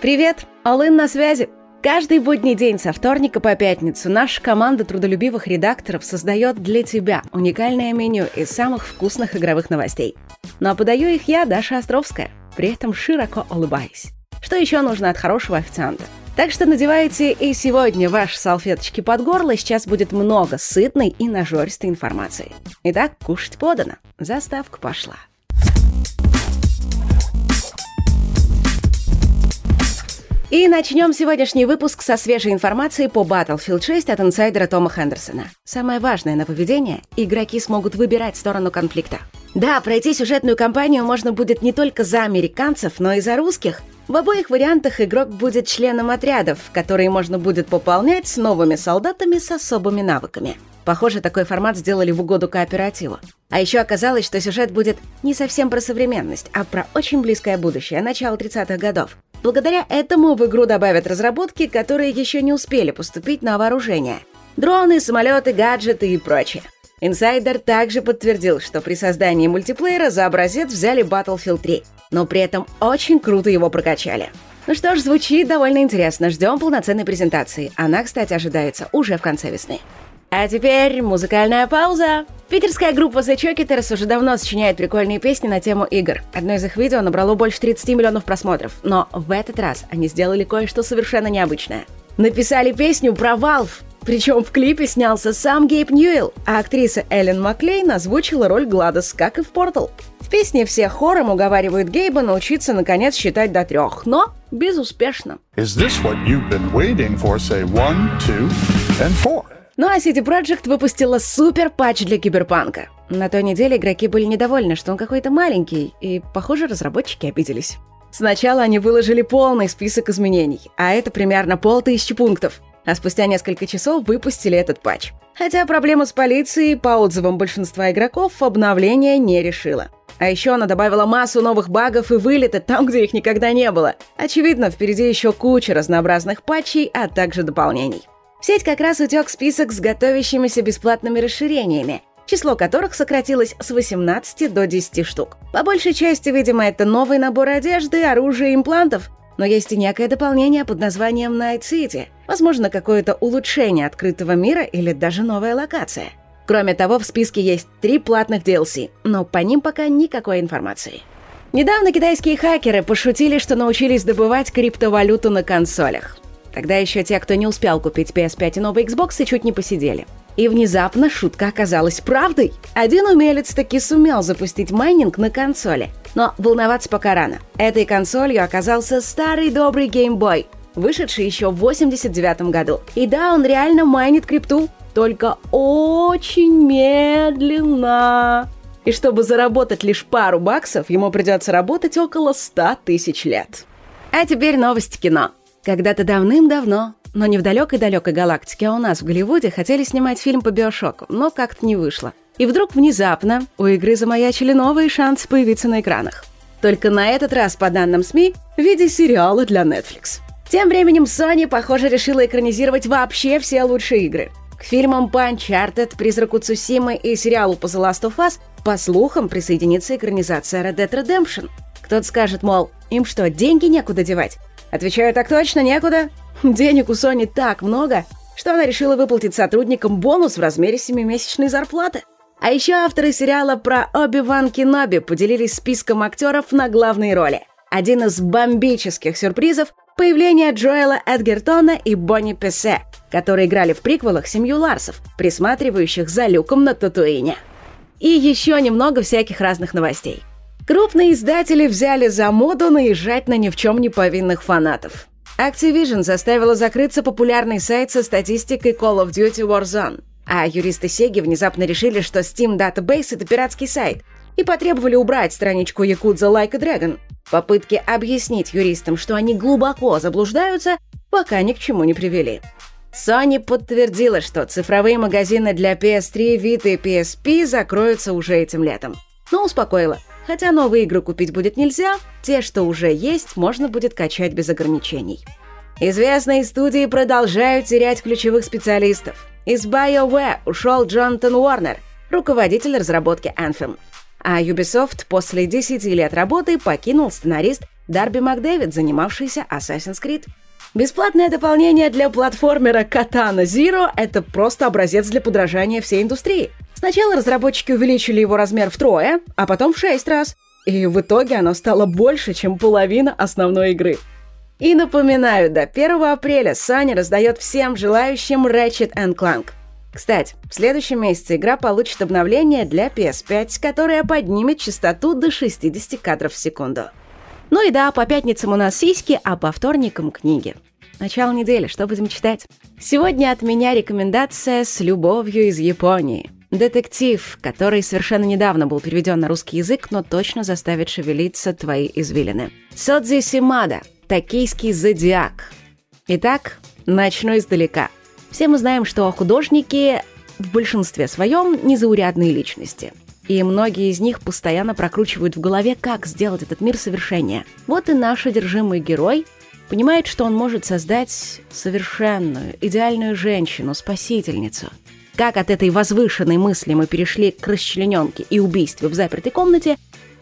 Привет! All In на связи! Каждый будний день со вторника по пятницу наша команда трудолюбивых редакторов создает для тебя уникальное меню из самых вкусных игровых новостей. Ну а подаю их я, Даша Островская, при этом широко улыбаясь. Что еще нужно от хорошего официанта? Так что надевайте и сегодня ваши салфеточки под горло, сейчас будет много сытной и нажористой информации. Итак, кушать подано. Заставка пошла. И начнем сегодняшний выпуск со свежей информации по Battlefield 6 от инсайдера Тома Хендерсона. Самое важное нововведение – игроки смогут выбирать сторону конфликта. Да, пройти сюжетную кампанию можно будет не только за американцев, но и за русских. В обоих вариантах игрок будет членом отрядов, которые можно будет пополнять с новыми солдатами с особыми навыками. Похоже, такой формат сделали в угоду кооперативу. А еще оказалось, что сюжет будет не совсем про современность, а про очень близкое будущее, начало 30-х годов. Благодаря этому в игру добавят разработки, которые еще не успели поступить на вооружение. Дроны, самолеты, гаджеты и прочее. Инсайдер также подтвердил, что при создании мультиплеера за образец взяли Battlefield 3, но при этом очень круто его прокачали. Ну что ж, звучит довольно интересно, ждем полноценной презентации. Она, кстати, ожидается уже в конце весны. А теперь музыкальная пауза. Питерская группа The Chokefrets уже давно сочиняет прикольные песни на тему игр. Одно из их видео набрало больше 30 миллионов просмотров, но в этот раз они сделали кое-что совершенно необычное. Написали песню про Valve. Причем в клипе снялся сам Гейб Ньюэлл, а актриса Эллен Маклейн озвучила роль Гладос, как и в Portal. В песне все хором уговаривают Гейба научиться наконец считать до 3, но безуспешно. Ну а CD Projekt выпустила супер патч для Киберпанка. На той неделе игроки были недовольны, что он какой-то маленький, и, похоже, разработчики обиделись. Сначала они выложили полный список изменений, а это примерно 1500 пунктов. А спустя несколько часов выпустили этот патч. Хотя проблема с полицией, по отзывам большинства игроков, обновление не решило. А еще она добавила массу новых багов и вылетов там, где их никогда не было. Очевидно, впереди еще куча разнообразных патчей, а также дополнений. В сеть как раз утек список с готовящимися бесплатными расширениями, число которых сократилось с 18 до 10 штук. По большей части, видимо, это новый набор одежды, оружия и имплантов, но есть и некое дополнение под названием Night City, возможно, какое-то улучшение открытого мира или даже новая локация. Кроме того, в списке есть 3 платных DLC, но по ним пока никакой информации. Недавно китайские хакеры пошутили, что научились добывать криптовалюту на консолях. Тогда еще те, кто не успел купить PS5 и новый Xbox, и чуть не посидели. И внезапно шутка оказалась правдой. Один умелец таки сумел запустить майнинг на консоли. Но волноваться пока рано. Этой консолью оказался старый добрый Game Boy, вышедший еще в 1989 году. И да, он реально майнит крипту, только очень медленно. И чтобы заработать лишь пару баксов, ему придется работать около 100 000 лет. А теперь новости кино. Когда-то давным-давно, но не в далекой-далекой галактике, а у нас в Голливуде хотели снимать фильм по Биошоку, но как-то не вышло. И вдруг внезапно у игры замаячили новые шансы появиться на экранах. Только на этот раз, по данным СМИ, в виде сериала для Netflix. Тем временем Sony, похоже, решила экранизировать вообще все лучшие игры. К фильмам по Uncharted, Призраку Цусимы и сериалу по The Last of Us, по слухам, присоединится экранизация Red Dead Redemption. Кто-то скажет, мол, им что, деньги некуда девать? Отвечаю, так точно, некуда. Денег у Sony так много, что она решила выплатить сотрудникам бонус в размере 7-месячной зарплаты. А еще авторы сериала про Obi-Wan Kenobi поделились списком актеров на главные роли. Один из бомбических сюрпризов – появление Джоэла Эдгертона и Бонни Пессе, которые играли в приквелах семью Ларсов, присматривающих за Люком на Татуине. И еще немного всяких разных новостей. Крупные издатели взяли за моду наезжать на ни в чем не повинных фанатов. Activision заставила закрыться популярный сайт со статистикой Call of Duty Warzone. А юристы Sega внезапно решили, что Steam Database — это пиратский сайт, и потребовали убрать страничку Yakuza Like a Dragon. Попытки объяснить юристам, что они глубоко заблуждаются, пока ни к чему не привели. Sony подтвердила, что цифровые магазины для PS3, Vita и PSP закроются уже этим летом. Но успокоила. Хотя новые игры купить будет нельзя, те, что уже есть, можно будет качать без ограничений. Известные студии продолжают терять ключевых специалистов. Из BioWare ушел Джонатан Уорнер, руководитель разработки Anthem. А Ubisoft после 10 лет работы покинул сценарист Дарби МакДэвид, занимавшийся Assassin's Creed. Бесплатное дополнение для платформера Katana Zero — это просто образец для подражания всей индустрии. Сначала разработчики увеличили его размер втрое, а потом в 6 раз. И в итоге оно стало больше, чем половина основной игры. И напоминаю, до 1 апреля Sony раздает всем желающим Ratchet & Clank. Кстати, в следующем месяце игра получит обновление для PS5, которое поднимет частоту до 60 кадров в секунду. Ну и да, по пятницам у нас сиськи, а по вторникам книги. Начало недели, что будем читать? Сегодня от меня рекомендация «С любовью из Японии». Детектив, который совершенно недавно был переведен на русский язык, но точно заставит шевелиться твои извилины. Содзи Симада. Токийский зодиак. Итак, начну издалека. Все мы знаем, что художники в большинстве своем незаурядные личности. И многие из них постоянно прокручивают в голове, как сделать этот мир совершеннее. Вот и наш одержимый герой понимает, что он может создать совершенную, идеальную женщину, спасительницу. Как от этой возвышенной мысли мы перешли к расчлененке и убийству в запертой комнате,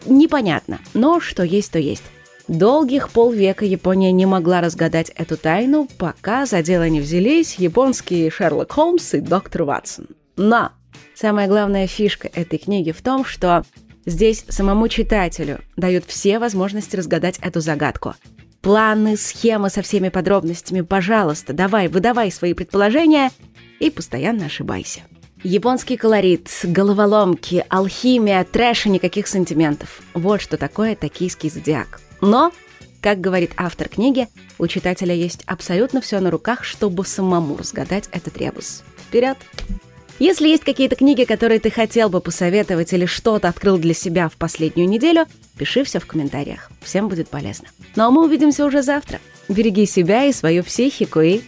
непонятно, но что есть, то есть. Долгих полвека Япония не могла разгадать эту тайну, пока за дело не взялись японские Шерлок Холмс и доктор Ватсон. Но самая главная фишка этой книги в том, что здесь самому читателю дают все возможности разгадать эту загадку. Планы, схемы со всеми подробностями, пожалуйста, давай, выдавай свои предположения и постоянно ошибайся. Японский колорит, головоломки, алхимия, трэш и никаких сантиментов. Вот что такое токийский зодиак. Но, как говорит автор книги, у читателя есть абсолютно все на руках, чтобы самому разгадать этот ребус. Вперед! Если есть какие-то книги, которые ты хотел бы посоветовать или что-то открыл для себя в последнюю неделю, пиши все в комментариях. Всем будет полезно. Ну а мы увидимся уже завтра. Береги себя и свою психику и...